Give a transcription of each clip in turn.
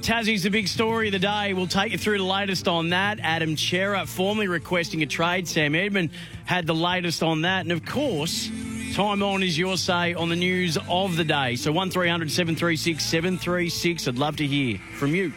Tassie's the big story of the day. We'll take you through the latest on that. Adam Cerra formally requesting a trade. Sam Edmund had the latest on that. And, of course, time on is your say on the news of the day. So 1300 736 736. I'd love to hear from you.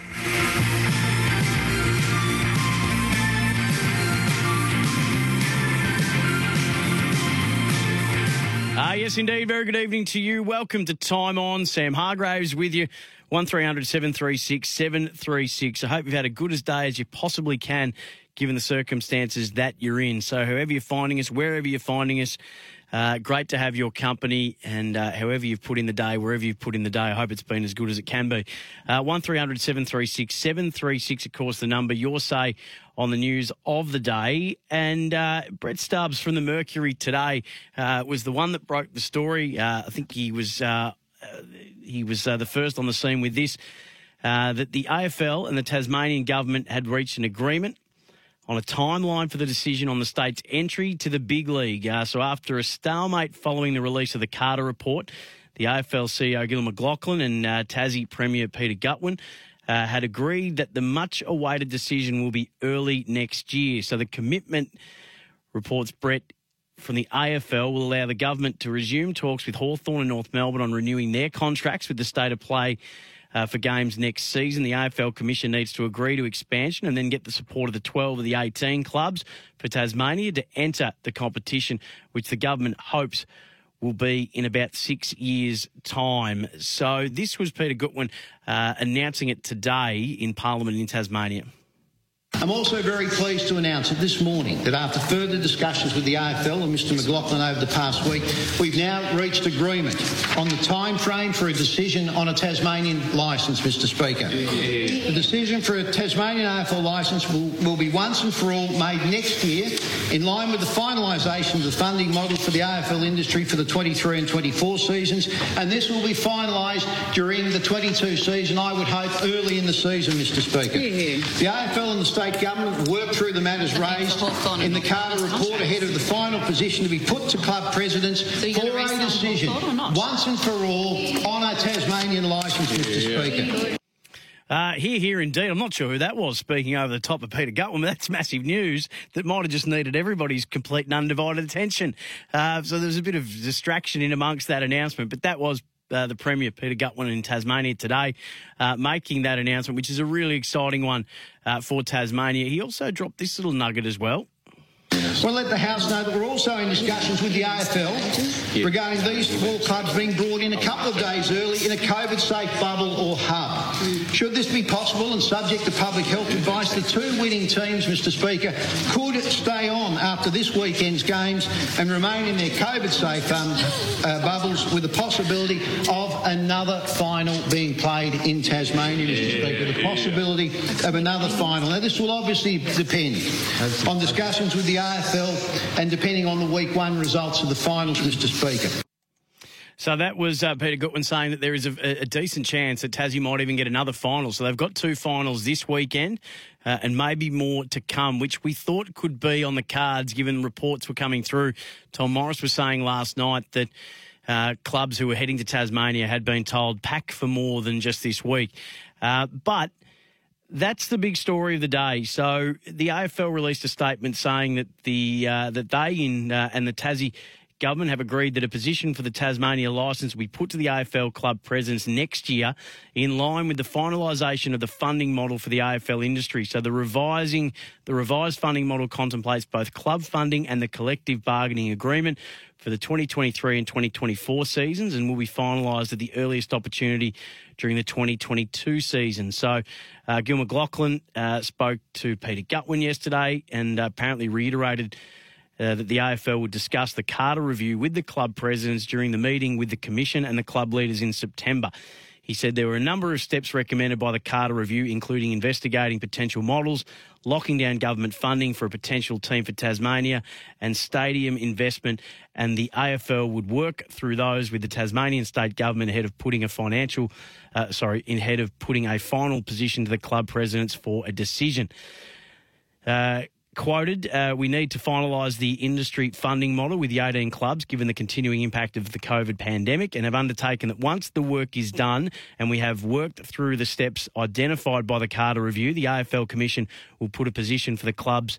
Yes, indeed. Very good evening to you. Welcome to Time On. Sam Hargraves with you. 1300 736 736. I hope you've had a good as day as you possibly can, given the circumstances that you're in. So whoever you're finding us, wherever you're finding us, great to have your company, and however you've put in the day, wherever you've put in the day, I hope it's been as good as it can be. 1300 736 736, of course, the number, your say on the news of the day. And Brett Stubbs from the Mercury today was the one that broke the story. I think he was the first on the scene with this, that the AFL and the Tasmanian government had reached an agreement on a timeline for the decision on the state's entry to the big league. So after a stalemate following the release of the Carter report, the AFL CEO Gil McLachlan and Tassie Premier Peter Gutwein had agreed that the much-awaited decision will be early next year. So the commitment, reports Brett from the AFL, will allow the government to resume talks with Hawthorn and North Melbourne on renewing their contracts with the state of play for games next season. The AFL Commission needs to agree to expansion and then get the support of the 12 of the 18 clubs for Tasmania to enter the competition, which the government hopes will be in about 6 years' time. So this was Peter Gutwein announcing it today in Parliament in Tasmania. I'm also very pleased to announce that this morning that after further discussions with the AFL and Mr McLachlan over the past week, we've now reached agreement on the time frame for a decision on a Tasmanian licence, Mr Speaker. The decision for a Tasmanian AFL licence will be once and for all made next year in line with the finalisation of the funding model for the AFL industry for the 23 and 24 seasons, and this will be finalised during the 22 season, I would hope early in the season, Mr Speaker. The AFL and the State Government work through the matters raised in the Carter report ahead of the final position to be put to club presidents for a decision once and for all on a Tasmanian licence, Mr Speaker. Here, indeed. I'm not sure who that was speaking over the top of Peter Gutwein, but that's massive news that might have just needed everybody's complete and undivided attention. So there was a bit of distraction in amongst that announcement, but that was the Premier, Peter Gutwein, in Tasmania today, making that announcement, which is a really exciting one for Tasmania. He also dropped this little nugget as well. Well, let the House know that we're also in discussions with the AFL regarding these four clubs being brought in a couple of days early in a COVID-safe bubble or hub. Should this be possible and subject to public health advice, the two winning teams, Mr Speaker, could stay on after this weekend's games and remain in their COVID-safe bubbles with the possibility of another final being played in Tasmania, Mr Speaker, the possibility of another final. Now, this will obviously depend on discussions with the AFL and depending on the week one results of the finals, Mr Speaker. So that was Peter Gutwein saying that there is a decent chance that Tassie might even get another final. So they've got two finals this weekend and maybe more to come, which we thought could be on the cards given reports were coming through. Tom Morris was saying last night that clubs who were heading to Tasmania had been told pack for more than just this week. But That's the big story of the day. So the AFL released a statement saying that the that they and the Tassie government have agreed that a position for the Tasmania licence will be put to the AFL club presence next year in line with the finalisation of the funding model for the AFL industry. So the revised funding model contemplates both club funding and the collective bargaining agreement for the 2023 and 2024 seasons and will be finalised at the earliest opportunity during the 2022 season. So Gil McLachlan spoke to Peter Gutwein yesterday and apparently reiterated that the AFL would discuss the Carter review with the club presidents during the meeting with the commission and the club leaders in September. He said there were a number of steps recommended by the Carter review, including investigating potential models, locking down government funding for a potential team for Tasmania and stadium investment, and the AFL would work through those with the Tasmanian state government ahead of putting a final position to the club presidents for a decision. Quoted, we need to finalise the industry funding model with the 18 clubs given the continuing impact of the COVID pandemic, and have undertaken that once the work is done and we have worked through the steps identified by the Carter review, the AFL Commission will put a position for the clubs.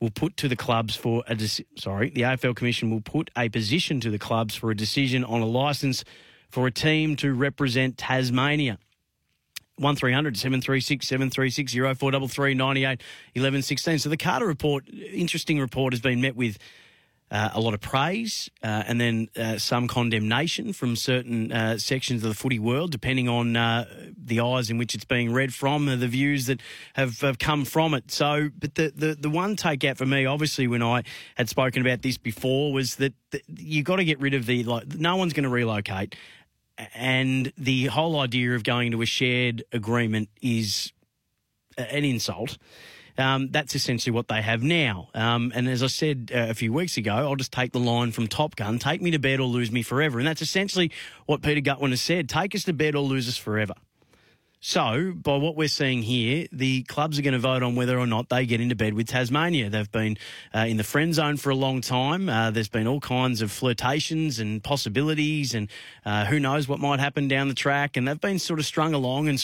The AFL Commission will put a position to the clubs for a decision on a licence for a team to represent Tasmania. 1300 736 736 0433 98 1116. So the Carter report, interesting report, has been met with a lot of praise and then some condemnation from certain sections of the footy world, depending on the eyes in which it's being read from, the views that have come from it. So, but the one takeout for me, obviously, when I had spoken about this before, was that you've got to get rid of no one's going to relocate. And the whole idea of going to a shared agreement is an insult. That's essentially what they have now. And as I said a few weeks ago, I'll just take the line from Top Gun, take me to bed or lose me forever. And that's essentially what Peter Gutwein has said, take us to bed or lose us forever. So by what we're seeing here, the clubs are going to vote on whether or not they get into bed with Tasmania. They've been in the friend zone for a long time. There's been all kinds of flirtations and possibilities and who knows what might happen down the track. And they've been sort of strung along. And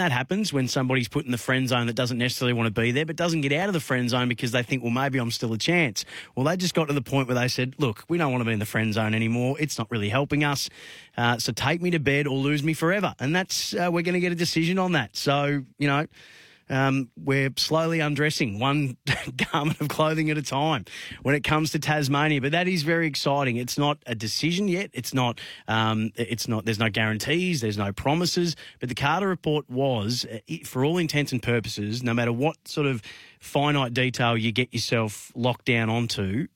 that happens when somebody's put in the friend zone that doesn't necessarily want to be there but doesn't get out of the friend zone because they think, well, maybe I'm still a chance. Well, they just got to the point where they said, look, we don't want to be in the friend zone anymore. It's not really helping us. So take me to bed or lose me forever. And that's... we're going to get a decision on that. So, you know, we're slowly undressing one garment of clothing at a time when it comes to Tasmania. But that is very exciting. It's not a decision yet. It's not. There's no guarantees. There's no promises. But the Carter report was, for all intents and purposes, no matter what sort of finite detail you get yourself locked down onto,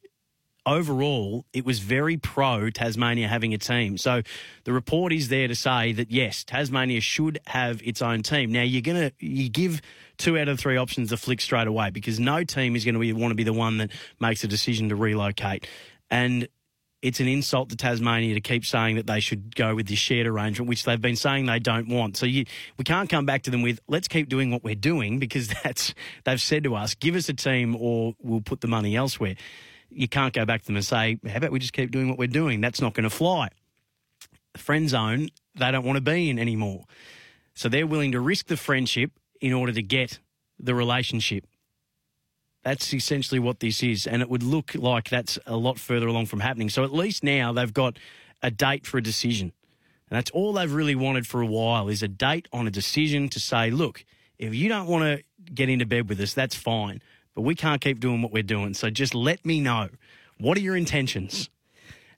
overall, it was very pro-Tasmania having a team. So the report is there to say that, yes, Tasmania should have its own team. Now, you give 2 out of 3 options the flick straight away because no team is going to want to be the one that makes a decision to relocate. And it's an insult to Tasmania to keep saying that they should go with this shared arrangement, which they've been saying they don't want. So we can't come back to them with, let's keep doing what we're doing because they've said to us, give us a team or we'll put the money elsewhere. You can't go back to them and say, how about we just keep doing what we're doing? That's not going to fly. The friend zone, they don't want to be in anymore. So they're willing to risk the friendship in order to get the relationship. That's essentially what this is, and it would look like that's a lot further along from happening. So at least now they've got a date for a decision, and that's all they've really wanted for a while is a date on a decision to say, look, if you don't want to get into bed with us, that's fine. But we can't keep doing what we're doing, so just let me know. What are your intentions?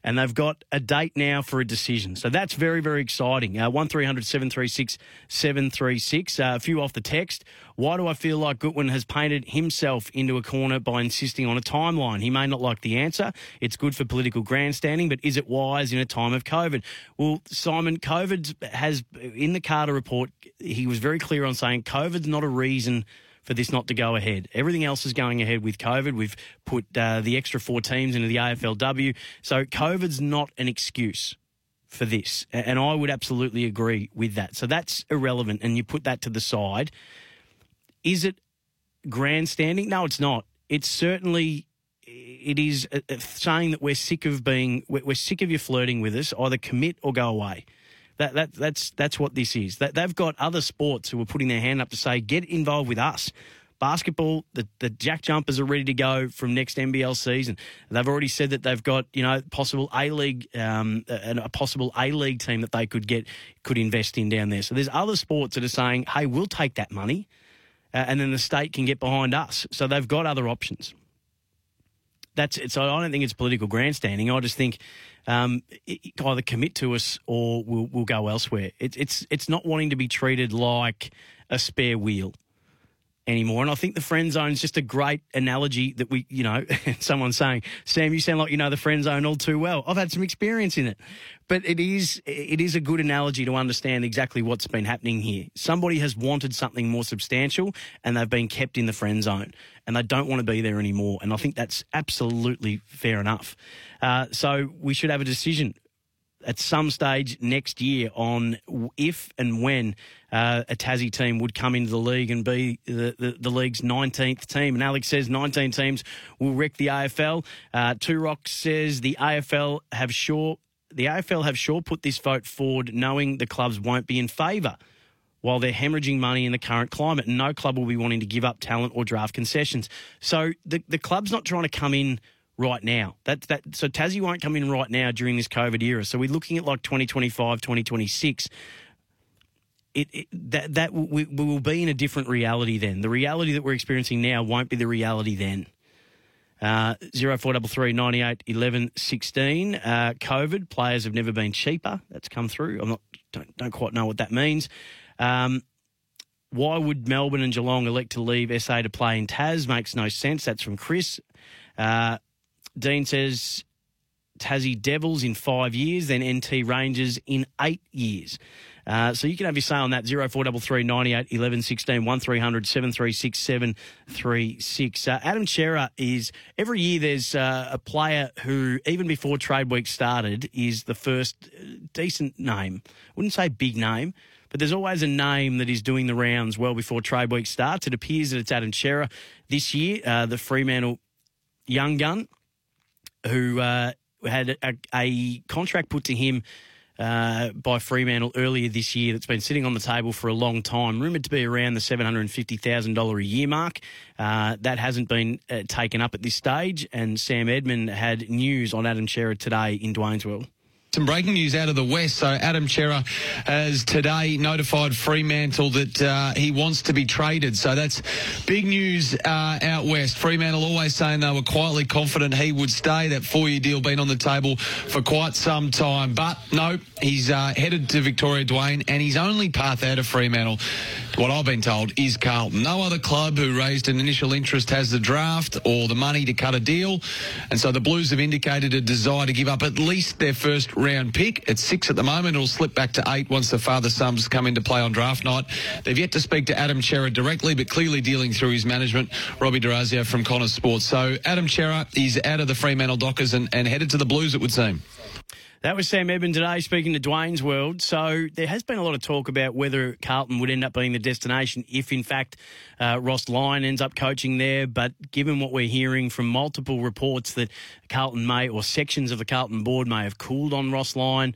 And they've got a date now for a decision. So that's very, very exciting. 1300 736 736. A few off the text. Why do I feel like Gutwein has painted himself into a corner by insisting on a timeline? He may not like the answer. It's good for political grandstanding, but is it wise in a time of COVID? Well, Simon, COVID has, in the Carter report, he was very clear on saying COVID's not a reason for this not to go ahead. Everything else is going ahead with COVID. We've put the extra 4 teams into the AFLW. So COVID's not an excuse for this. And I would absolutely agree with that. So that's irrelevant. And you put that to the side. Is it grandstanding? No, it's not. It is saying that we're sick of your flirting with us. Either commit or go away. That's what this is. They've got other sports who are putting their hand up to say, get involved with us. Basketball, the Jack Jumpers are ready to go from next NBL season. They've already said that they've got, you know, possible A-League, a possible A-League team that they could invest in down there. So there's other sports that are saying, hey, we'll take that money and then the state can get behind us. So they've got other options. So I don't think it's political grandstanding. I just think either commit to us or we'll go elsewhere. It's not wanting to be treated like a spare wheel anymore. And I think the friend zone is just a great analogy that we, you know, someone's saying, Sam, you sound like you know the friend zone all too well. I've had some experience in it. But it is a good analogy to understand exactly what's been happening here. Somebody has wanted something more substantial and they've been kept in the friend zone and they don't want to be there anymore. And I think that's absolutely fair enough. So we should have a decision at some stage next year on if and when a Tassie team would come into the league and be the league's 19th team. And Alex says 19 teams will wreck the AFL. Two Rock says the AFL have sure put this vote forward knowing the clubs won't be in favour while they're hemorrhaging money in the current climate. And no club will be wanting to give up talent or draft concessions. So the club's not trying to come in right now. So Tassie won't come in right now during this COVID era. So we're looking at like 2025, 2026. We will be in a different reality then. The reality that we're experiencing now won't be the reality then. 0433 98 11 16. COVID, players have never been cheaper. That's come through. I don't quite know what that means. Why would Melbourne and Geelong elect to leave SA to play in Tas? Makes no sense. That's from Chris. Dean says Tassie Devils in 5 years, then NT Rangers in 8 years. So you can have your say on that. 0433 98 11 16 1300 736 736. Adam Cerra is every year there's a player who, even before trade week started, is the first decent name. I wouldn't say big name, but there's always a name that is doing the rounds well before trade week starts. It appears that it's Adam Cerra this year, the Fremantle young gun, who had a contract put to him by Fremantle earlier this year that's been sitting on the table for a long time, rumoured to be around the $750,000 a year mark. That hasn't been taken up at this stage, and Sam Edmund had news on Adam Cerra today in Dwayne's World. Some breaking news out of the West. So Adam Cerra has today notified Fremantle that he wants to be traded. So that's big news out West. Fremantle always saying they were quietly confident he would stay. That four-year deal been on the table for quite some time. But no, he's headed to Victoria, Dwayne, and his only path out of Fremantle, what I've been told, is Carlton. No other club who raised an initial interest has the draft or the money to cut a deal. And so the Blues have indicated a desire to give up at least their first round pick. It's 6 at the moment. It'll slip back to 8 once the father sums come into play on draft night. They've yet to speak to Adam Cerra directly, but clearly dealing through his management, Robbie DiRazio from Connors Sports. So Adam Cerra is out of the Fremantle Dockers and headed to the Blues, it would seem. That was Sam Eben today speaking to Dwayne's World. So there has been a lot of talk about whether Carlton would end up being the destination if, in fact, Ross Lyon ends up coaching there. But given what we're hearing from multiple reports that Carlton may, or sections of the Carlton board may have cooled on Ross Lyon,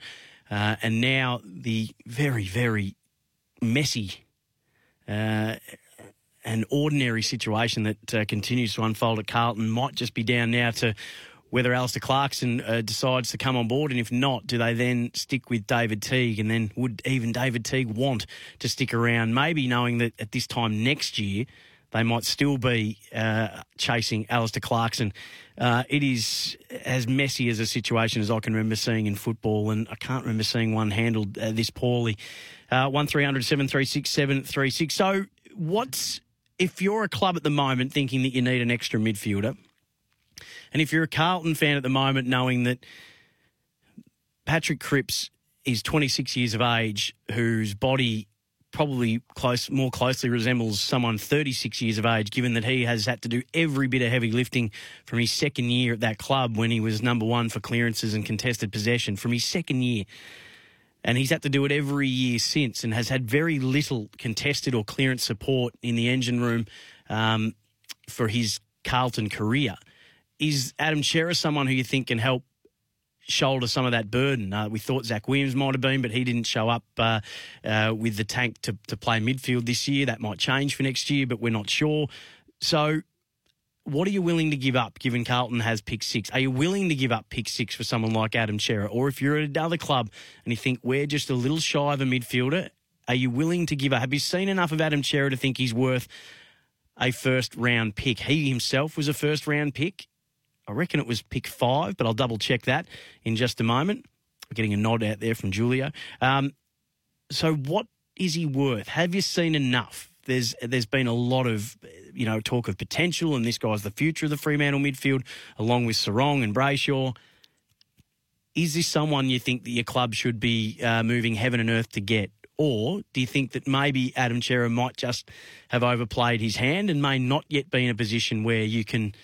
and now the very, very messy and ordinary situation that continues to unfold at Carlton might just be down now to whether Alistair Clarkson decides to come on board, and if not, do they then stick with David Teague? And then would even David Teague want to stick around, maybe knowing that at this time next year they might still be chasing Alistair Clarkson? It is as messy as a situation as I can remember seeing in football, and I can't remember seeing one handled this poorly. 1300 736 736. So if you're a club at the moment thinking that you need an extra midfielder, and if you're a Carlton fan at the moment, knowing that Patrick Cripps is 26 years of age, whose body probably more closely resembles someone 36 years of age, given that he has had to do every bit of heavy lifting from his second year at that club when he was number one for clearances and contested possession from his second year. And he's had to do it every year since and has had very little contested or clearance support in the engine room for his Carlton career. Is Adam Cerra someone who you think can help shoulder some of that burden. We thought Zach Williams might have been, but he didn't show up with the tank to play midfield this year. That might change for next year, but we're not sure. So what are you willing to give up, given Carlton has pick six? Are you willing to give up pick six for someone like Adam Cerra? Or if you're at another club and you think we're just a little shy of a midfielder, are you willing to give up? Have you seen enough of Adam Cerra to think he's worth a first-round pick? He himself was a first-round pick. I reckon it was pick 5, but I'll double-check that in just a moment. I'm getting a nod out there from Julio. So what is he worth? Have you seen enough? There's been a lot of, you know, talk of potential, and this guy's the future of the Fremantle midfield, along with Sarong and Brayshaw. Is this someone you think that your club should be moving heaven and earth to get? Or do you think that maybe Adam Cerra might just have overplayed his hand and may not yet be in a position where you can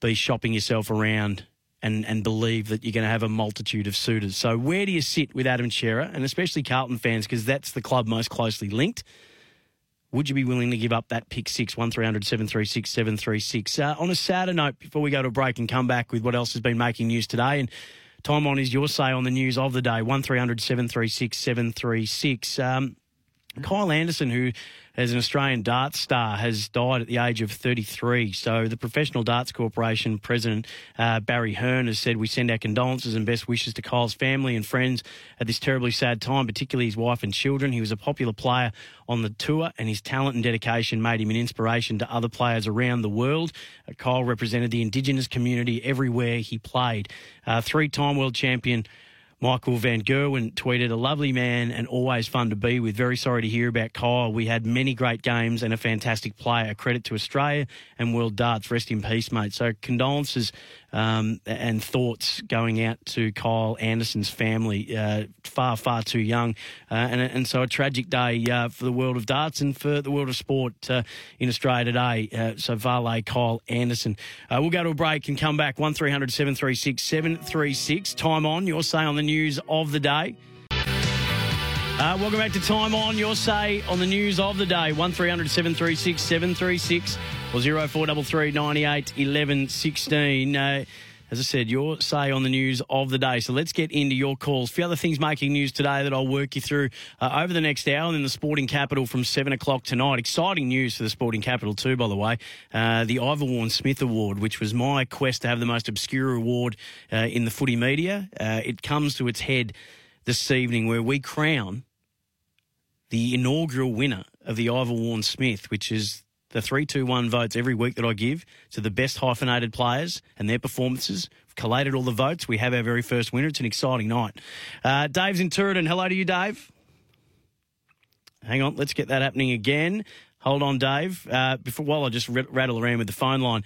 be shopping yourself around and believe that you're going to have a multitude of suitors? So where do you sit with Adam Cerra, and especially Carlton fans, because that's the club most closely linked? Would you be willing to give up that pick 6, 1300 736 736? On a sadder note, before we go to a break and come back with what else has been making news today, and Tom, on is your say on the news of the day, 1300 736 736. Kyle Anderson, who is an Australian darts star, has died at the age of 33. So the Professional Darts Corporation president, Barry Hearn, has said, "We send our condolences and best wishes to Kyle's family and friends at this terribly sad time, particularly his wife and children. He was a popular player on the tour, and his talent and dedication made him an inspiration to other players around the world. Kyle represented the Indigenous community everywhere he played." Three-time world champion Michael Van Gerwen tweeted, "A lovely man and always fun to be with. Very sorry to hear about Kyle. We had many great games and a fantastic player. A credit to Australia and World Darts. Rest in peace, mate." So condolences and thoughts going out to Kyle Anderson's family. Far, far too young. And so a tragic day for the world of darts and for the world of sport in Australia today. So Vale Kyle Anderson. We'll go to a break and come back. 1300 736 736. Time on, your say on the news of the day. Welcome back to Time On, your say on the news of the day. 1300 736 736 or 0433 98 11 16. As I said, your say on the news of the day. So let's get into your calls. A few other things making news today that I'll work you through over the next hour, and then the Sporting Capital from 7 o'clock tonight. Exciting news for the Sporting Capital too, by the way. The Ivor Warren Smith Award, which was my quest to have the most obscure award in the footy media. It comes to its head this evening, where we crown the inaugural winner of the Ivor Warren Smith, which is the 3-2-1 votes every week that I give to the best hyphenated players and their performances. We've collated all the votes. We have our very first winner. It's an exciting night. Dave's in Turin. Hello to you, Dave. Hang on. Let's get that happening again. Hold on, Dave. While I just rattle around with the phone line.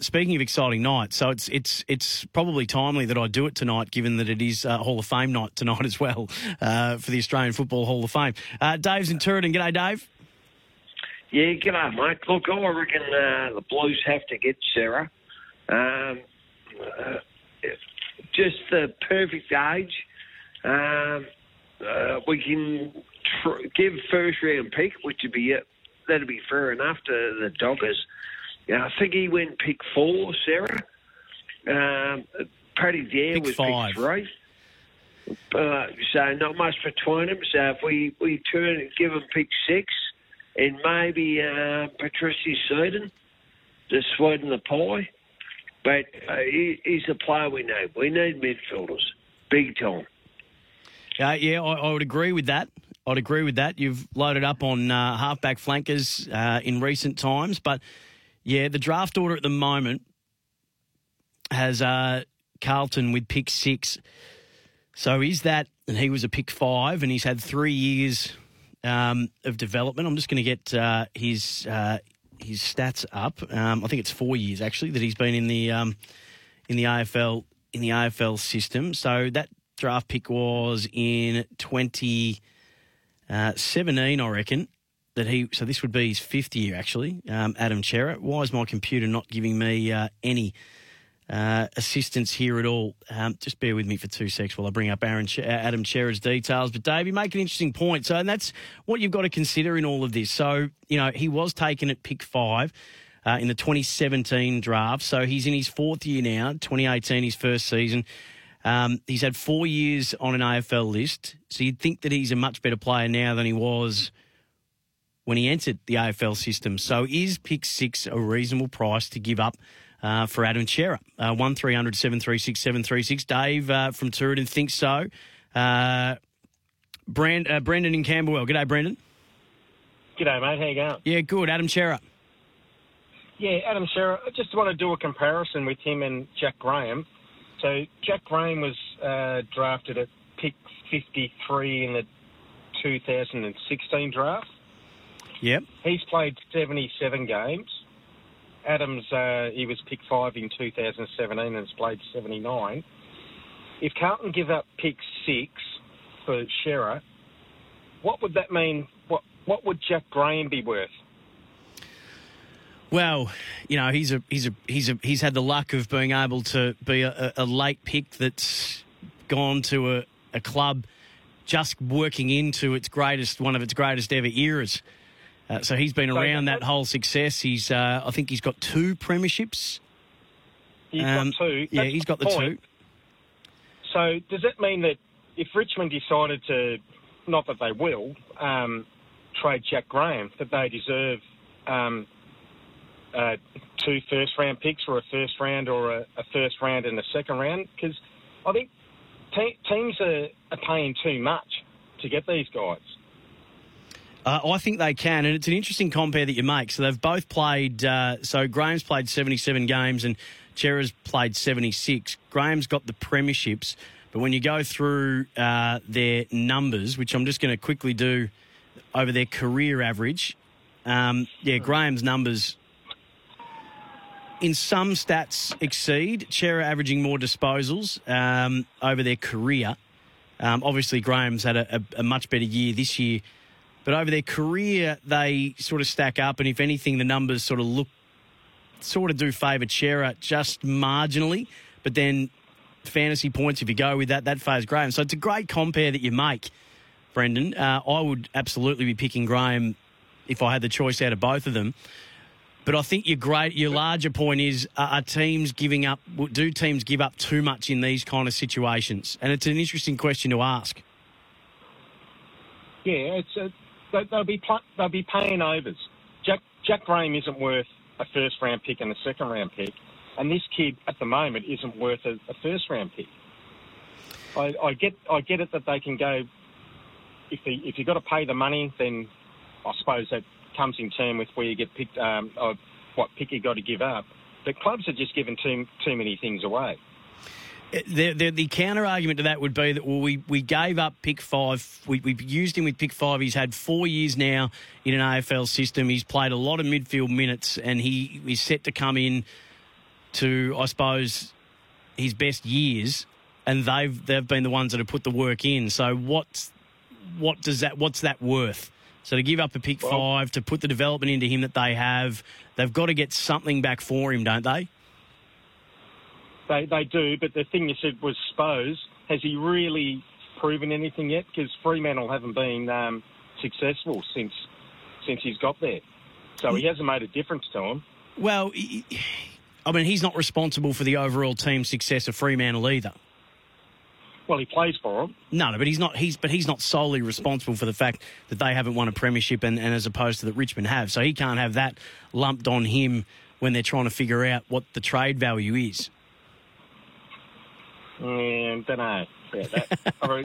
Speaking of exciting nights, so it's probably timely that I do it tonight, given that it is Hall of Fame night tonight as well for the Australian Football Hall of Fame. Dave's in Turin. G'day, Dave. Yeah, g'day, mate. Look, I reckon the Blues have to get Cerra. Just the perfect age. We can give first-round pick, which would be it. That'd be fair enough to the Dockers. Yeah, I think he went pick 4, Cerra. Paddy Dare was pick 3. So not much between them. So if we turn and give him pick 6, and maybe Petrevski-Seaton to sweeten the pie. But he's the player we need. We need midfielders, big time. I would agree with that. I'd agree with that. You've loaded up on halfback flankers in recent times. But, yeah, the draft order at the moment has Carlton with pick 6. So is that, and he was a pick 5, and he's had 3 years of development. I'm just going to get his stats up. I think it's 4 years actually that he's been in the AFL system. So that draft pick was in 2017, I reckon. So this would be his 5th year actually. Adam Cerra. Why is my computer not giving me any assistance here at all? Just bear with me for 2 secs while I bring up Adam Cerra's details. But Dave, you make an interesting point. So, and that's what you've got to consider in all of this. So, you know, he was taken at pick 5 in the 2017 draft. So he's in his 4th year now, 2018, his first season. He's had 4 years on an AFL list, so you'd think that he's a much better player now than he was when he entered the AFL system. So is pick six a reasonable price to give up for Adam Cerra? 1300 736 736. Dave from Turin thinks so. Brendan in Camberwell. G'day, Brendan. G'day, mate. How you going? Yeah, good. Adam Cerra. Yeah, Adam Cerra. I just want to do a comparison with him and Jack Graham. So Jack Graham was drafted at pick 53 in the 2016 draft. Yep. He's played 77 games. Adam's, he was pick 5 in 2017 and has played 79. If Carlton give up pick 6 for Cerra, what would that mean? What would Jack Graham be worth? Well, you know, he's had the luck of being able to be a late pick that's gone to a club just working into its greatest, one of its greatest ever eras. So he's been around that whole success. He's I think he's got two premierships. He's got two. Yeah, he's got the two. So does that mean that if Richmond decided to, not that they will, trade Jack Graham, that they deserve two first-round picks or a first-round or a first-round and a second-round? Because I think teams are paying too much to get these guys. I think they can, and it's an interesting compare that you make. So they've both played, so Graham's played 77 games and Cerra's played 76. Graham's got the premierships, but when you go through their numbers, which I'm just going to quickly do over their career average, Graham's numbers in some stats exceed, Cerra averaging more disposals over their career. Obviously, Graham's had a much better year this year. But over their career, they sort of stack up, and if anything, the numbers do favour Cerra just marginally. But then fantasy points, if you go with that favours Graham. So it's a great compare that you make, Brendan. I would absolutely be picking Graham if I had the choice out of both of them. But I think your larger point is: do teams give up too much in these kind of situations? And it's an interesting question to ask. Yeah, they'll be paying overs. Jack Graham isn't worth a first-round pick and a second-round pick, and this kid at the moment isn't worth a first-round pick. I get it that they can go, if you've got to pay the money, then I suppose that comes in turn with where you get picked, or what pick you got to give up. But clubs are just giving too many things away. The counter-argument to that would be that, well, we gave up pick 5. We used him with pick 5. He's had 4 years now in an AFL system. He's played a lot of midfield minutes, and he is set to come in to, I suppose, his best years, and they've been the ones that have put the work in. So what's that worth? So to give up a pick 5, to put the development into him that they have, they've got to get something back for him, don't they? They do, but the thing you said was Spose. Has he really proven anything yet? Because Fremantle haven't been successful since he's got there. So he hasn't made a difference to him. Well, he's not responsible for the overall team success of Fremantle either. Well, he plays for them. No, but he's not solely responsible for the fact that they haven't won a premiership and as opposed to that Richmond have. So he can't have that lumped on him when they're trying to figure out what the trade value is. Don't know about that. I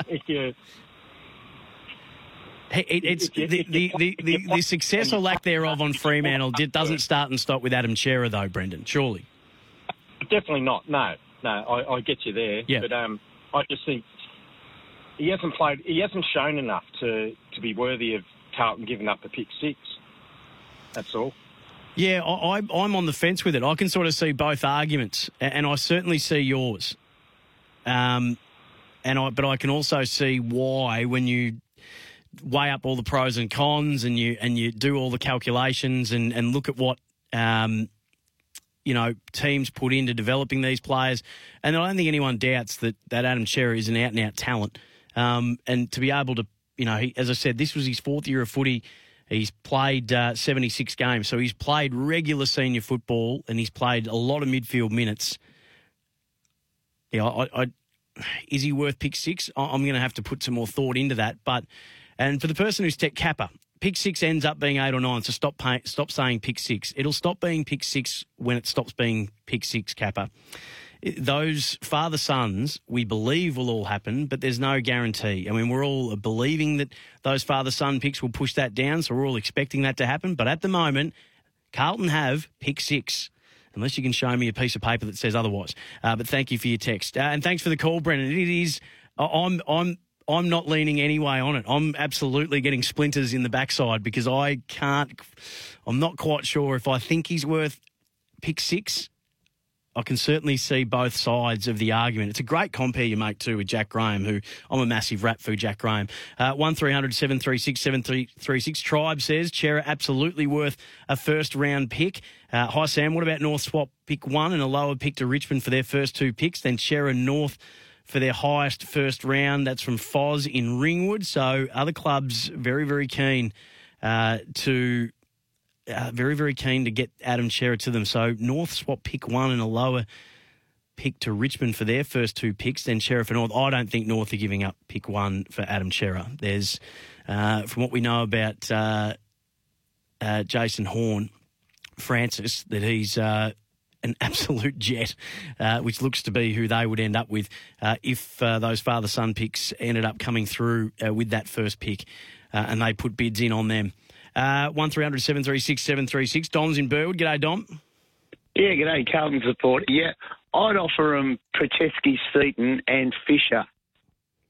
mean, the success or lack thereof on Fremantle doesn't start and stop with Adam Cerra, though, Brendan. Surely, definitely not. No. I get you there. Yeah. But I just think he hasn't played. He hasn't shown enough to be worthy of Carlton giving up a pick 6. That's all. Yeah, I'm on the fence with it. I can sort of see both arguments, and I certainly see yours. But I can also see why, when you weigh up all the pros and cons and you do all the calculations and look at what teams put into developing these players, and I don't think anyone doubts that Adam Cerra is an out and out talent. And to be able to, he, as I said, this was his fourth year of footy. He's played 76 games, so he's played regular senior football and he's played a lot of midfield minutes. Yeah, is he worth pick six? I'm going to have to put some more thought into that. But and for the person who's tech Kappa, pick six ends up being 8 or 9. So stop saying pick six. It'll stop being pick six when it stops being pick six Kappa. Those father sons we believe will all happen, but there's no guarantee. I mean, we're all believing that those father son picks will push that down, so we're all expecting that to happen. But at the moment, Carlton have pick six, unless you can show me a piece of paper that says otherwise. But thank you for your text and thanks for the call, Brendan. It is I'm not leaning anyway on it. I'm absolutely getting splinters in the backside because I'm not quite sure if I think he's worth pick six. I can certainly see both sides of the argument. It's a great compare you make too with Jack Graham, who I'm a massive rat for Jack Graham. 1300 736 7336. Tribe says, Chera absolutely worth a first round pick. Hi Sam, what about North swap pick 1 and a lower pick to Richmond for their first 2 picks? Then Chera North for their highest first round. That's from Foz in Ringwood. So other clubs very, very keen to... very, very keen to get Adam Cerra to them. So North swap pick 1 and a lower pick to Richmond for their first 2 picks, then Cerra for North. I don't think North are giving up pick 1 for Adam Cerra. There's, from what we know about Jason Horn, Francis, that he's an absolute jet, which looks to be who they would end up with if those father-son picks ended up coming through with that first pick and they put bids in on them. 1300 736 736. Dom's in Burwood. G'day, Dom. Yeah, g'day, Carlton support. Yeah, I'd offer them Petrevski-Seaton and Fisher.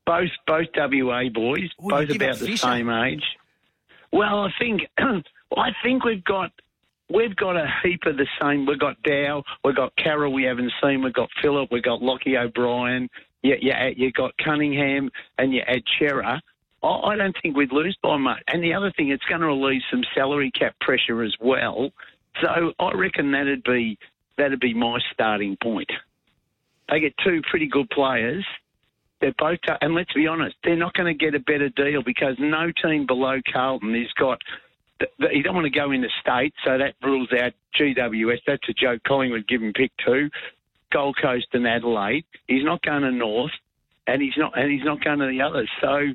Both WA boys, both about the same age. Well, I think we've got a heap of the same. We've got Dow, we've got Carroll we haven't seen, we've got Phillip, we've got Lockie O'Brien, you got Cunningham and you add Chera. I don't think we'd lose by much. And the other thing, it's going to relieve some salary cap pressure as well. So I reckon that'd be my starting point. They get 2 pretty good players. They're both, and let's be honest, they're not going to get a better deal because no team below Carlton has got. You don't want to go into state, so that rules out GWS. That's a joke. Collingwood give him pick 2, Gold Coast and Adelaide. He's not going to North, and he's not going to the others. So.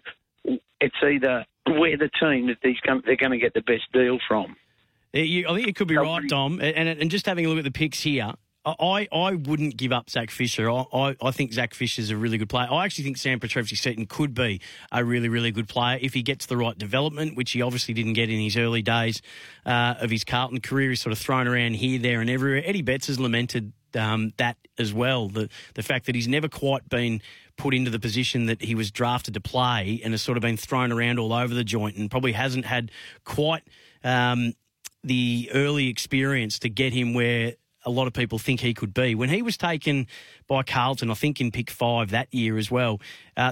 It's either we're the team that they're going to get the best deal from. I think you could be right, Dom. And just having a look at the picks here, I wouldn't give up Zach Fisher. I think Zach Fisher's a really good player. I actually think Sam Petrevski-Seaton could be a really, really good player if he gets the right development, which he obviously didn't get in his early days of his Carlton career. He's sort of thrown around here, there and everywhere. Eddie Betts has lamented that as well, the fact that he's never quite been put into the position that he was drafted to play and has sort of been thrown around all over the joint and probably hasn't had quite the early experience to get him where a lot of people think he could be. When he was taken by Carlton, I think in pick 5 that year as well,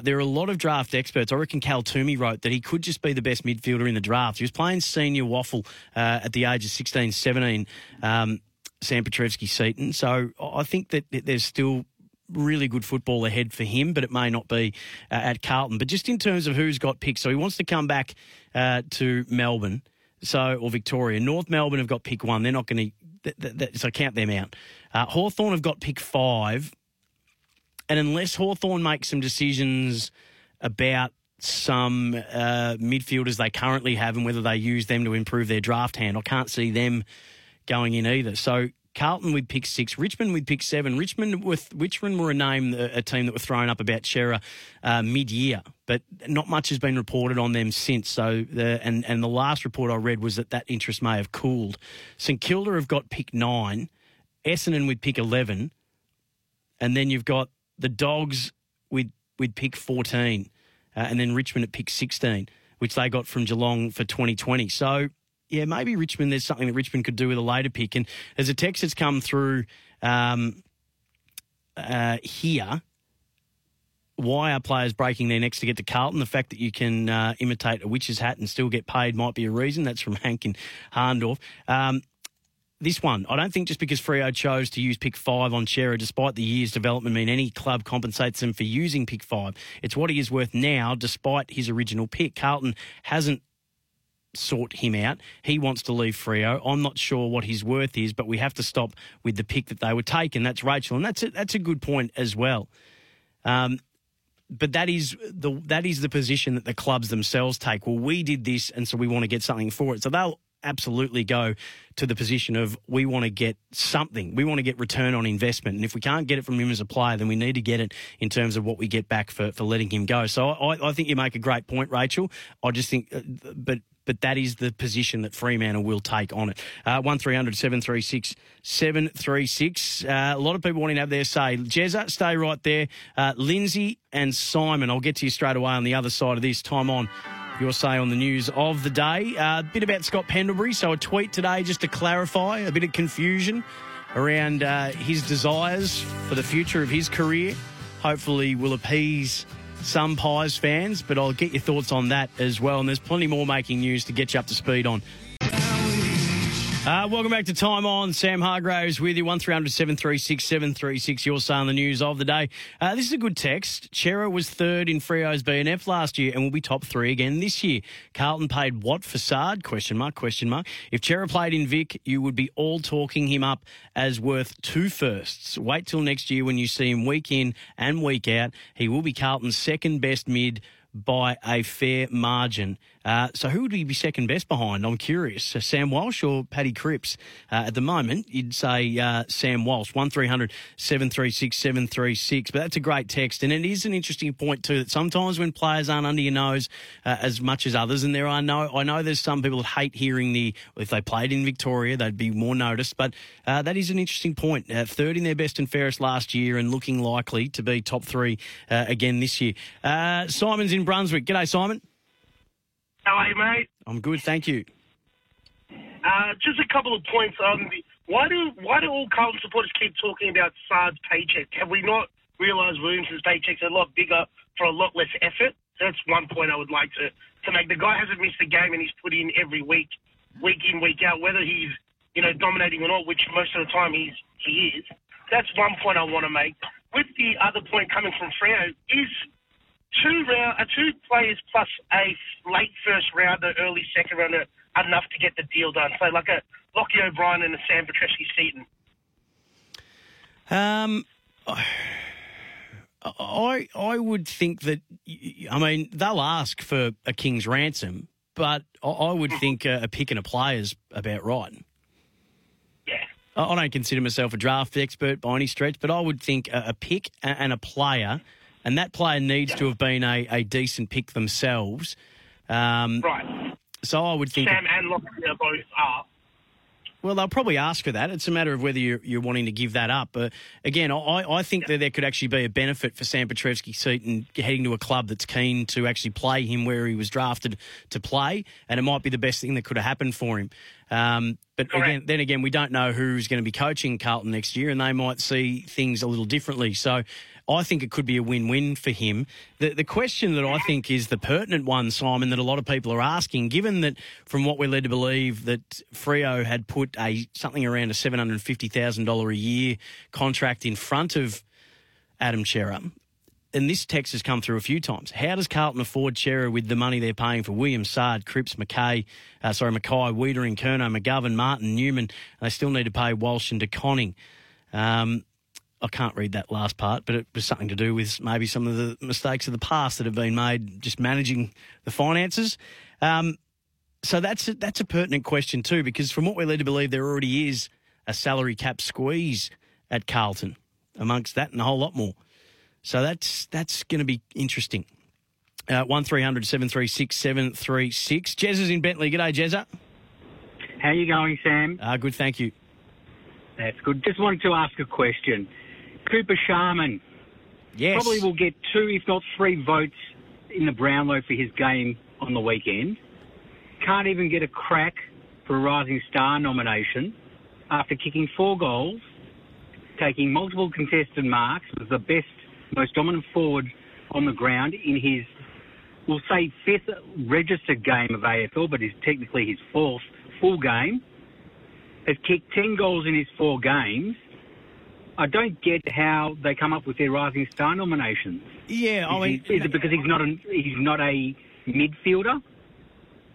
there are a lot of draft experts. I reckon Cal Toomey wrote that he could just be the best midfielder in the draft. He was playing senior waffle at the age of 16, 17, Sam Petrevski-Seaton. So I think that there's still really good football ahead for him, but it may not be at Carlton. But just in terms of who's got picks, so he wants to come back to Melbourne, or Victoria. North Melbourne have got pick 1. They're not going to, so count them out. Hawthorn have got pick 5, and unless Hawthorn make some decisions about some midfielders they currently have and whether they use them to improve their draft hand, I can't see them going in either. So Carlton with pick 6, Richmond with pick 7. Richmond were a team that were thrown up about Chera mid-year, but not much has been reported on them since. So the last report I read was that interest may have cooled. St Kilda have got pick 9, Essendon with pick 11, and then you've got the Dogs with pick 14, and then Richmond at pick 16, which they got from Geelong for 2020. So. Yeah, maybe Richmond, there's something that Richmond could do with a later pick. And there's a text that's come through here. Why are players breaking their necks to get to Carlton? The fact that you can imitate a witch's hat and still get paid might be a reason. That's from Hank in Harndorf. This one, I don't think just because Freo chose to use pick 5 on Chera, despite the year's development, mean any club compensates him for using pick 5. It's what he is worth now, despite his original pick. Carlton hasn't sort him out. He wants to leave Freo. I'm not sure what his worth is, but we have to stop with the pick that they were taken. That's Rachel, and that's a good point as well. But that is the position that the clubs themselves take. Well, we did this, and so we want to get something for it. So they'll absolutely go to the position of we want to get something. We want to get return on investment. And if we can't get it from him as a player, then we need to get it in terms of what we get back for letting him go. So I think you make a great point, Rachel. I just think – but that is the position that Fremantle will take on it. 1300 736 736. A lot of people wanting to have their say. Jezza, stay right there. Lindsay and Simon, I'll get to you straight away on the other side of this. Time on your say on the news of the day. A bit about Scott Pendlebury. So a tweet today just to clarify, a bit of confusion around his desires for the future of his career. Hopefully will appease some Pies fans, but I'll get your thoughts on that as well. And there's plenty more making news to get you up to speed on. Welcome back to Time On. Sam Hargraves with you. 1300 736 736. Your say on the news of the day. This is a good text. Chera was third in Freo's B&F last year and will be top three again this year. Carlton paid what for Saad? Question mark, question mark. If Chera played in Vic, you would be all talking him up as worth two firsts. Wait till next year when you see him week in and week out. He will be Carlton's second best mid by a fair margin. So who would we be second best behind? I'm curious. So Sam Walsh or Paddy Cripps? At the moment, you'd say Sam Walsh. 1300 736 736. But that's a great text. And it is an interesting point, too, that sometimes when players aren't under your nose as much as others, and I know there's some people that hate hearing if they played in Victoria, they'd be more noticed. But that is an interesting point. Third in their best and fairest last year and looking likely to be top three again this year. Simon's in Brunswick. G'day, Simon. How are you, mate? I'm good, thank you. Just a couple of points on why do all Carlton supporters keep talking about Saad's paycheck? Have we not realised Williamson's paycheck's a lot bigger for a lot less effort? That's one point I would like to make. The guy hasn't missed a game and he's put in every week, week in, week out, whether he's dominating or not, which most of the time he is. That's one point I want to make. With the other point coming from Freo is two players plus a late first rounder, early second rounder, enough to get the deal done. So like a Lockie O'Brien and a Sam Petrevski-Seaton. I would think that, I mean, they'll ask for a king's ransom, but I would think a pick and a player is about right. Yeah. I don't consider myself a draft expert by any stretch, but I would think a pick and a player. And that player needs to have been a decent pick themselves. Right. So I would think... Sam and Lockie are both are. Well, they'll probably ask for that. It's a matter of whether you're wanting to give that up. But again, I think that there could actually be a benefit for Sam Petrevski-Seaton heading to a club that's keen to actually play him where he was drafted to play, and it might be the best thing that could have happened for him. But again, we don't know who's going to be coaching Carlton next year, and they might see things a little differently. So I think it could be a win-win for him. The question that I think is the pertinent one, Simon, that a lot of people are asking, given that from what we're led to believe that Freo had put something around a $750,000 a year contract in front of Adam Cerra, and this text has come through a few times. How does Carlton afford Cerra with the money they're paying for Williams, Saad, Cripps, Mackay, Wiedering, Curnow, McGovern, Martin, Newman, and they still need to pay Walsh and De Conning? I can't read that last part, but it was something to do with maybe some of the mistakes of the past that have been made just managing the finances. So that's a pertinent question too, because from what we're led to believe, there already is a salary cap squeeze at Carlton amongst that and a whole lot more. So that's going to be interesting. 1300 736 736. Jezza's in Bentley. G'day, Jezza. How you going, Sam? Good, thank you. That's good. Just wanted to ask a question. Cooper Sharman. Yes. Probably will get 2, if not 3 votes in the Brownlow for his game on the weekend. Can't even get a crack for a Rising Star nomination after kicking 4 goals, taking multiple contested marks, was the best, most dominant forward on the ground in his, we'll say, 5th registered game of AFL, but is technically his 4th full game. Has kicked 10 goals in his 4 games. I don't get how they come up with their Rising Star nominations. Yeah, I mean, is it because he's not a midfielder?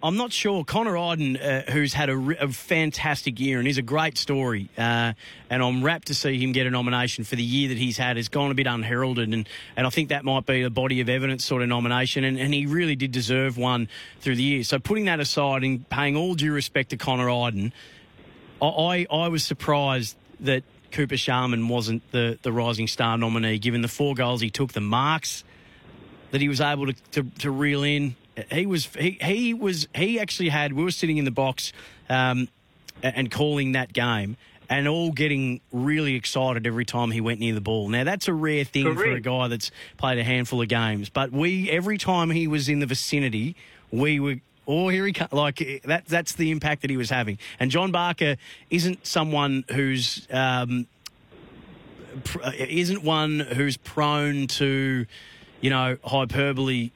I'm not sure. Connor Iden, who's had a fantastic year and is a great story, and I'm rapt to see him get a nomination for the year that he's had, has gone a bit unheralded, and I think that might be a body of evidence sort of nomination, and he really did deserve one through the year. So putting that aside and paying all due respect to Connor Iden, I was surprised that Cooper Sharman wasn't the Rising Star nominee, given the 4 goals he took, the marks that he was able to reel in. He actually had. We were sitting in the box and calling that game, and all getting really excited every time he went near the ball. Now that's a rare thing for a guy that's played a handful of games. But every time he was in the vicinity, we were, oh, here he comes. Like that. That's the impact that he was having. And John Barker isn't someone who's prone to, you know, hyperbole.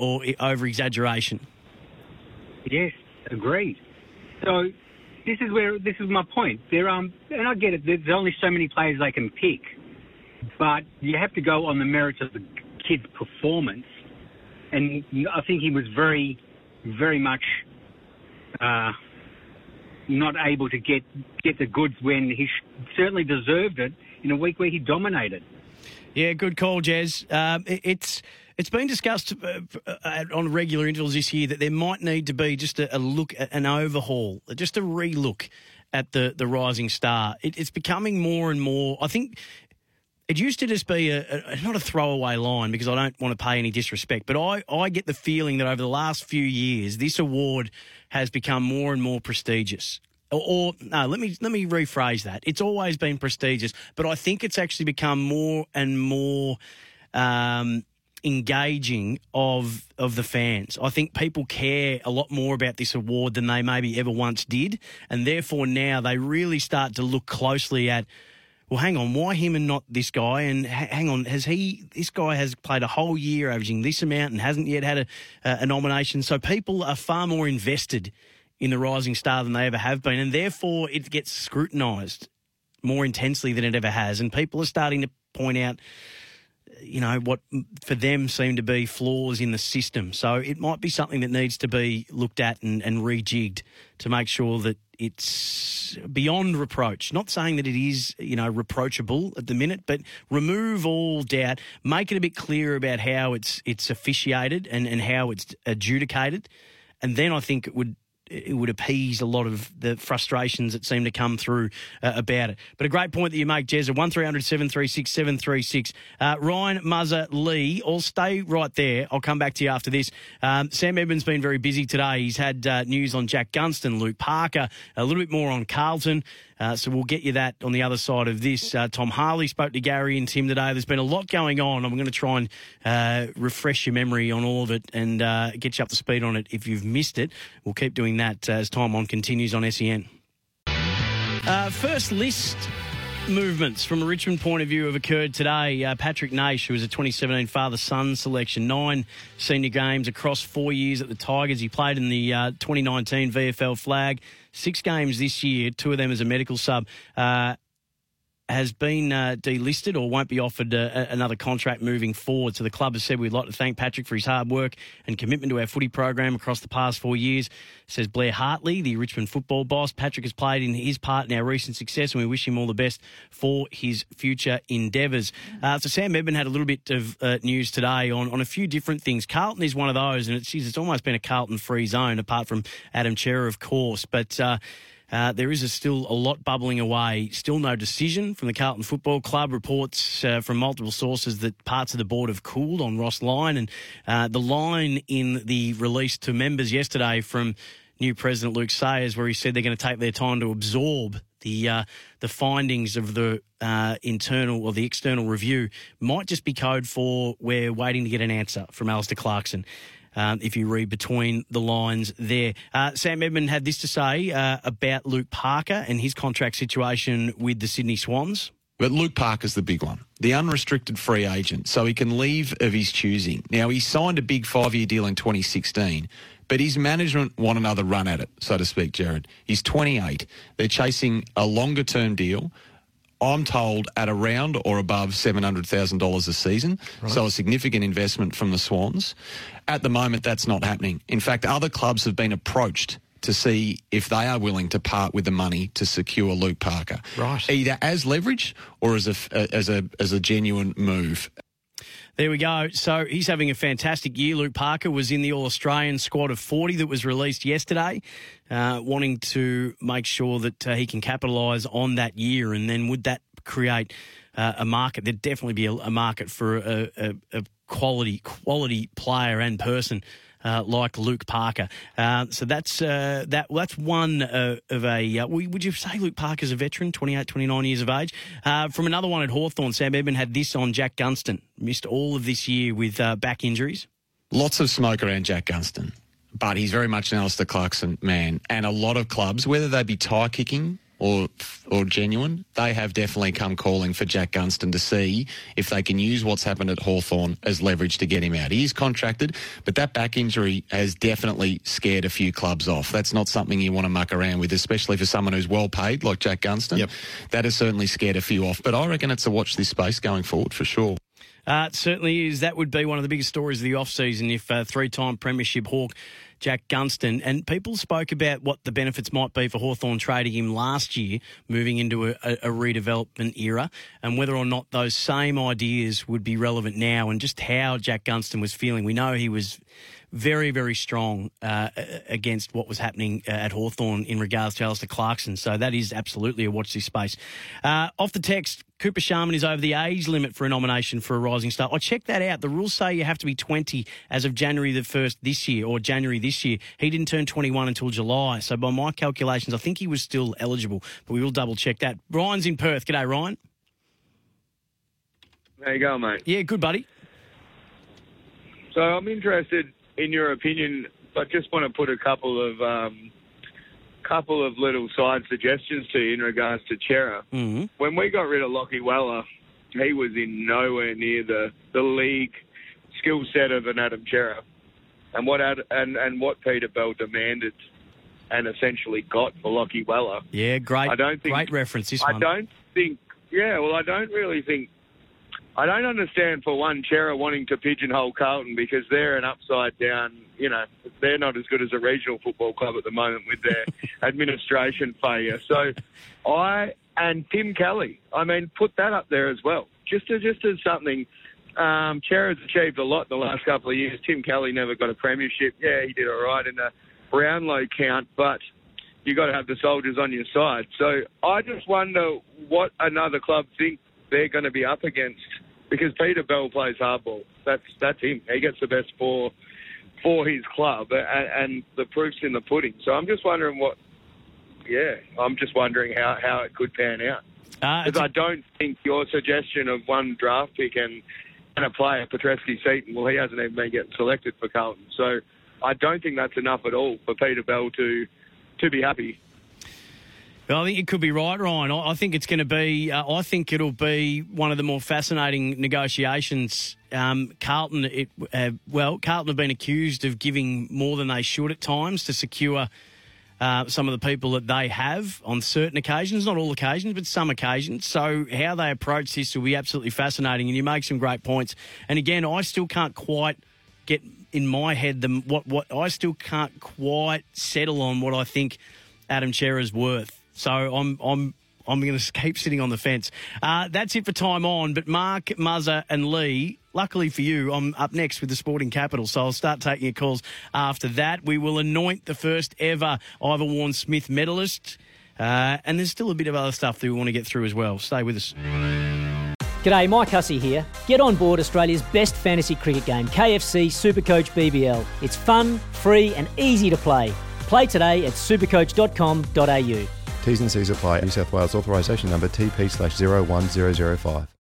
Or over-exaggeration. Yes, agreed. So this is my point. And I get it. There's only so many players they can pick, but you have to go on the merits of the kid's performance. And I think he was very, very much not able to get the goods when he certainly deserved it in a week where he dominated. Yeah, good call, Jez. It's been discussed on regular intervals this year that there might need to be just a look, an overhaul, just a re-look at the Rising Star. It's becoming more and more, I think it used to just be not a throwaway line, because I don't want to pay any disrespect, but I get the feeling that over the last few years, this award has become more and more prestigious. Or no, let me rephrase that. It's always been prestigious, but I think it's actually become more and more engaging of the fans. I think people care a lot more about this award than they maybe ever once did, and therefore now they really start to look closely at, well, hang on, why him and not this guy? And hang on, this guy has played a whole year averaging this amount and hasn't yet had a nomination. So people are far more invested in the Rising Star than they ever have been, and therefore it gets scrutinised more intensely than it ever has, and people are starting to point out, you know, what for them seem to be flaws in the system. So it might be something that needs to be looked at and rejigged to make sure that it's beyond reproach. Not saying that it is, you know, reproachable at the minute, but remove all doubt, make it a bit clearer about how it's officiated and how it's adjudicated, and then I think it would appease a lot of the frustrations that seem to come through about it. But a great point that you make, Jez, 1300 736 736. Ryan Muzzer-Lee, I'll stay right there. I'll come back to you after this. Sam Edmund's been very busy today. He's had news on Jack Gunston, Luke Parker, a little bit more on Carlton. So we'll get you that on the other side of this. Tom Harley spoke to Gary and Tim today. There's been a lot going on. I'm going to try and refresh your memory on all of it and get you up to speed on it if you've missed it. We'll keep doing that as time on continues on SEN. First list movements from a Richmond point of view have occurred today. Patrick Naish, who was a 2017 father-son selection, 9 senior games across 4 years at the Tigers. He played in the 2019 VFL flag, 6 games this year, 2 of them as a medical sub, has been delisted or won't be offered another contract moving forward. So the club has said we'd like to thank Patrick for his hard work and commitment to our footy program across the past 4 years, says Blair Hartley, the Richmond football boss. Patrick has played in his part in our recent success, and we wish him all the best for his future endeavours. So Sam Edmund had a little bit of news today on a few different things. Carlton is one of those, and it's almost been a Carlton-free zone, apart from Adam Cerra, of course. But there is still a lot bubbling away. Still no decision from the Carlton Football Club. Reports from multiple sources that parts of the board have cooled on Ross Lyon. And the line in the release to members yesterday from new President Luke Sayers, where he said they're going to take their time to absorb the findings of the internal or the external review, might just be code for we're waiting to get an answer from Alistair Clarkson. If you read between the lines there. Sam Edmund had this to say about Luke Parker and his contract situation with the Sydney Swans. But Luke Parker's the big one, the unrestricted free agent, so he can leave of his choosing. Now, he signed a big 5-year deal in 2016, but his management want another run at it, so to speak, Jared. He's 28. They're chasing a longer-term deal. I'm told, at around or above $700,000 a season. Right. So a significant investment from the Swans. At the moment, that's not happening. In fact, other clubs have been approached to see if they are willing to part with the money to secure Luke Parker. Right. Either as leverage or as a genuine move. There we go. So he's having a fantastic year. Luke Parker was in the All-Australian squad of 40 that was released yesterday, wanting to make sure that he can capitalise on that year. And then would that create a market? There'd definitely be a market for a quality player and person like Luke Parker. So that's one of a... would you say Luke Parker's a veteran, 28, 29 years of age? From another one at Hawthorn, Sam Edmund had this on Jack Gunston. Missed all of this year with back injuries. Lots of smoke around Jack Gunston, but he's very much an Alistair Clarkson man. And a lot of clubs, whether they be tie kicking or genuine, they have definitely come calling for Jack Gunston to see if they can use what's happened at Hawthorn as leverage to get him out. He is contracted, but that back injury has definitely scared a few clubs off. That's not something you want to muck around with, especially for someone who's well paid like Jack Gunston. Yep. That has certainly scared a few off. But I reckon it's a watch this space going forward for sure. It certainly is. That would be one of the biggest stories of the off-season if three-time Premiership Hawk Jack Gunston. And people spoke about what the benefits might be for Hawthorn trading him last year, moving into a redevelopment era, and whether or not those same ideas would be relevant now and just how Jack Gunston was feeling. We know he was very, very strong against what was happening at Hawthorn in regards to Alistair Clarkson. So that is absolutely a watch this space. Off the text, Cooper Sharman is over the age limit for a nomination for a Rising Star. I checked that out. The rules say you have to be 20 as of January the 1st this year, or January this year. He didn't turn 21 until July. So by my calculations, I think he was still eligible, but we will double check that. Ryan's in Perth. G'day, Ryan. How you going, mate? Yeah, good, buddy. So I'm interested in your opinion, I just want to put a couple of little side suggestions to you in regards to Cerra. Mm-hmm. When we got rid of Lockie Weller, he was in nowhere near the league skill set of an Adam Cerra, and what Peter Bell demanded and essentially got for Lockie Weller. Yeah, great. Great reference. I don't really think. I don't understand, for one, Cerra wanting to pigeonhole Carlton because they're an upside-down, they're not as good as a regional football club at the moment with their administration failure. So Tim Kelly, put that up there as well. Just as something, Cerra's achieved a lot in the last couple of years. Tim Kelly never got a premiership. Yeah, he did all right in the Brownlow count, but you got to have the soldiers on your side. So I just wonder what another club thinks they're going to be up against. Because Peter Bell plays hardball. That's him. He gets the best for his club, and the proof's in the pudding. So I'm just wondering how it could pan out. Because I don't think your suggestion of one draft pick and a player, Petrevski-Seaton, well, he hasn't even been getting selected for Carlton. So I don't think that's enough at all for Peter Bell to be happy. I think you could be right, Ryan. I think it's going to be. I think it'll be one of the more fascinating negotiations. Carlton, Carlton have been accused of giving more than they should at times to secure some of the people that they have on certain occasions, not all occasions, but some occasions. So how they approach this will be absolutely fascinating. And you make some great points. And again, I still can't quite get in my head I still can't quite settle on what I think Adam Cerra's worth. So I'm going to keep sitting on the fence. That's it for time on. But Mark, Muzza and Lee, luckily for you, I'm up next with the Sporting Capital. So I'll start taking your calls after that. We will anoint the first ever Ivor Warren Smith medalist. And there's still a bit of other stuff that we want to get through as well. Stay with us. G'day, Mike Hussey here. Get on board Australia's best fantasy cricket game, KFC Supercoach BBL. It's fun, free and easy to play. Play today at supercoach.com.au. T's and C's apply. New South Wales authorisation number TP/01005.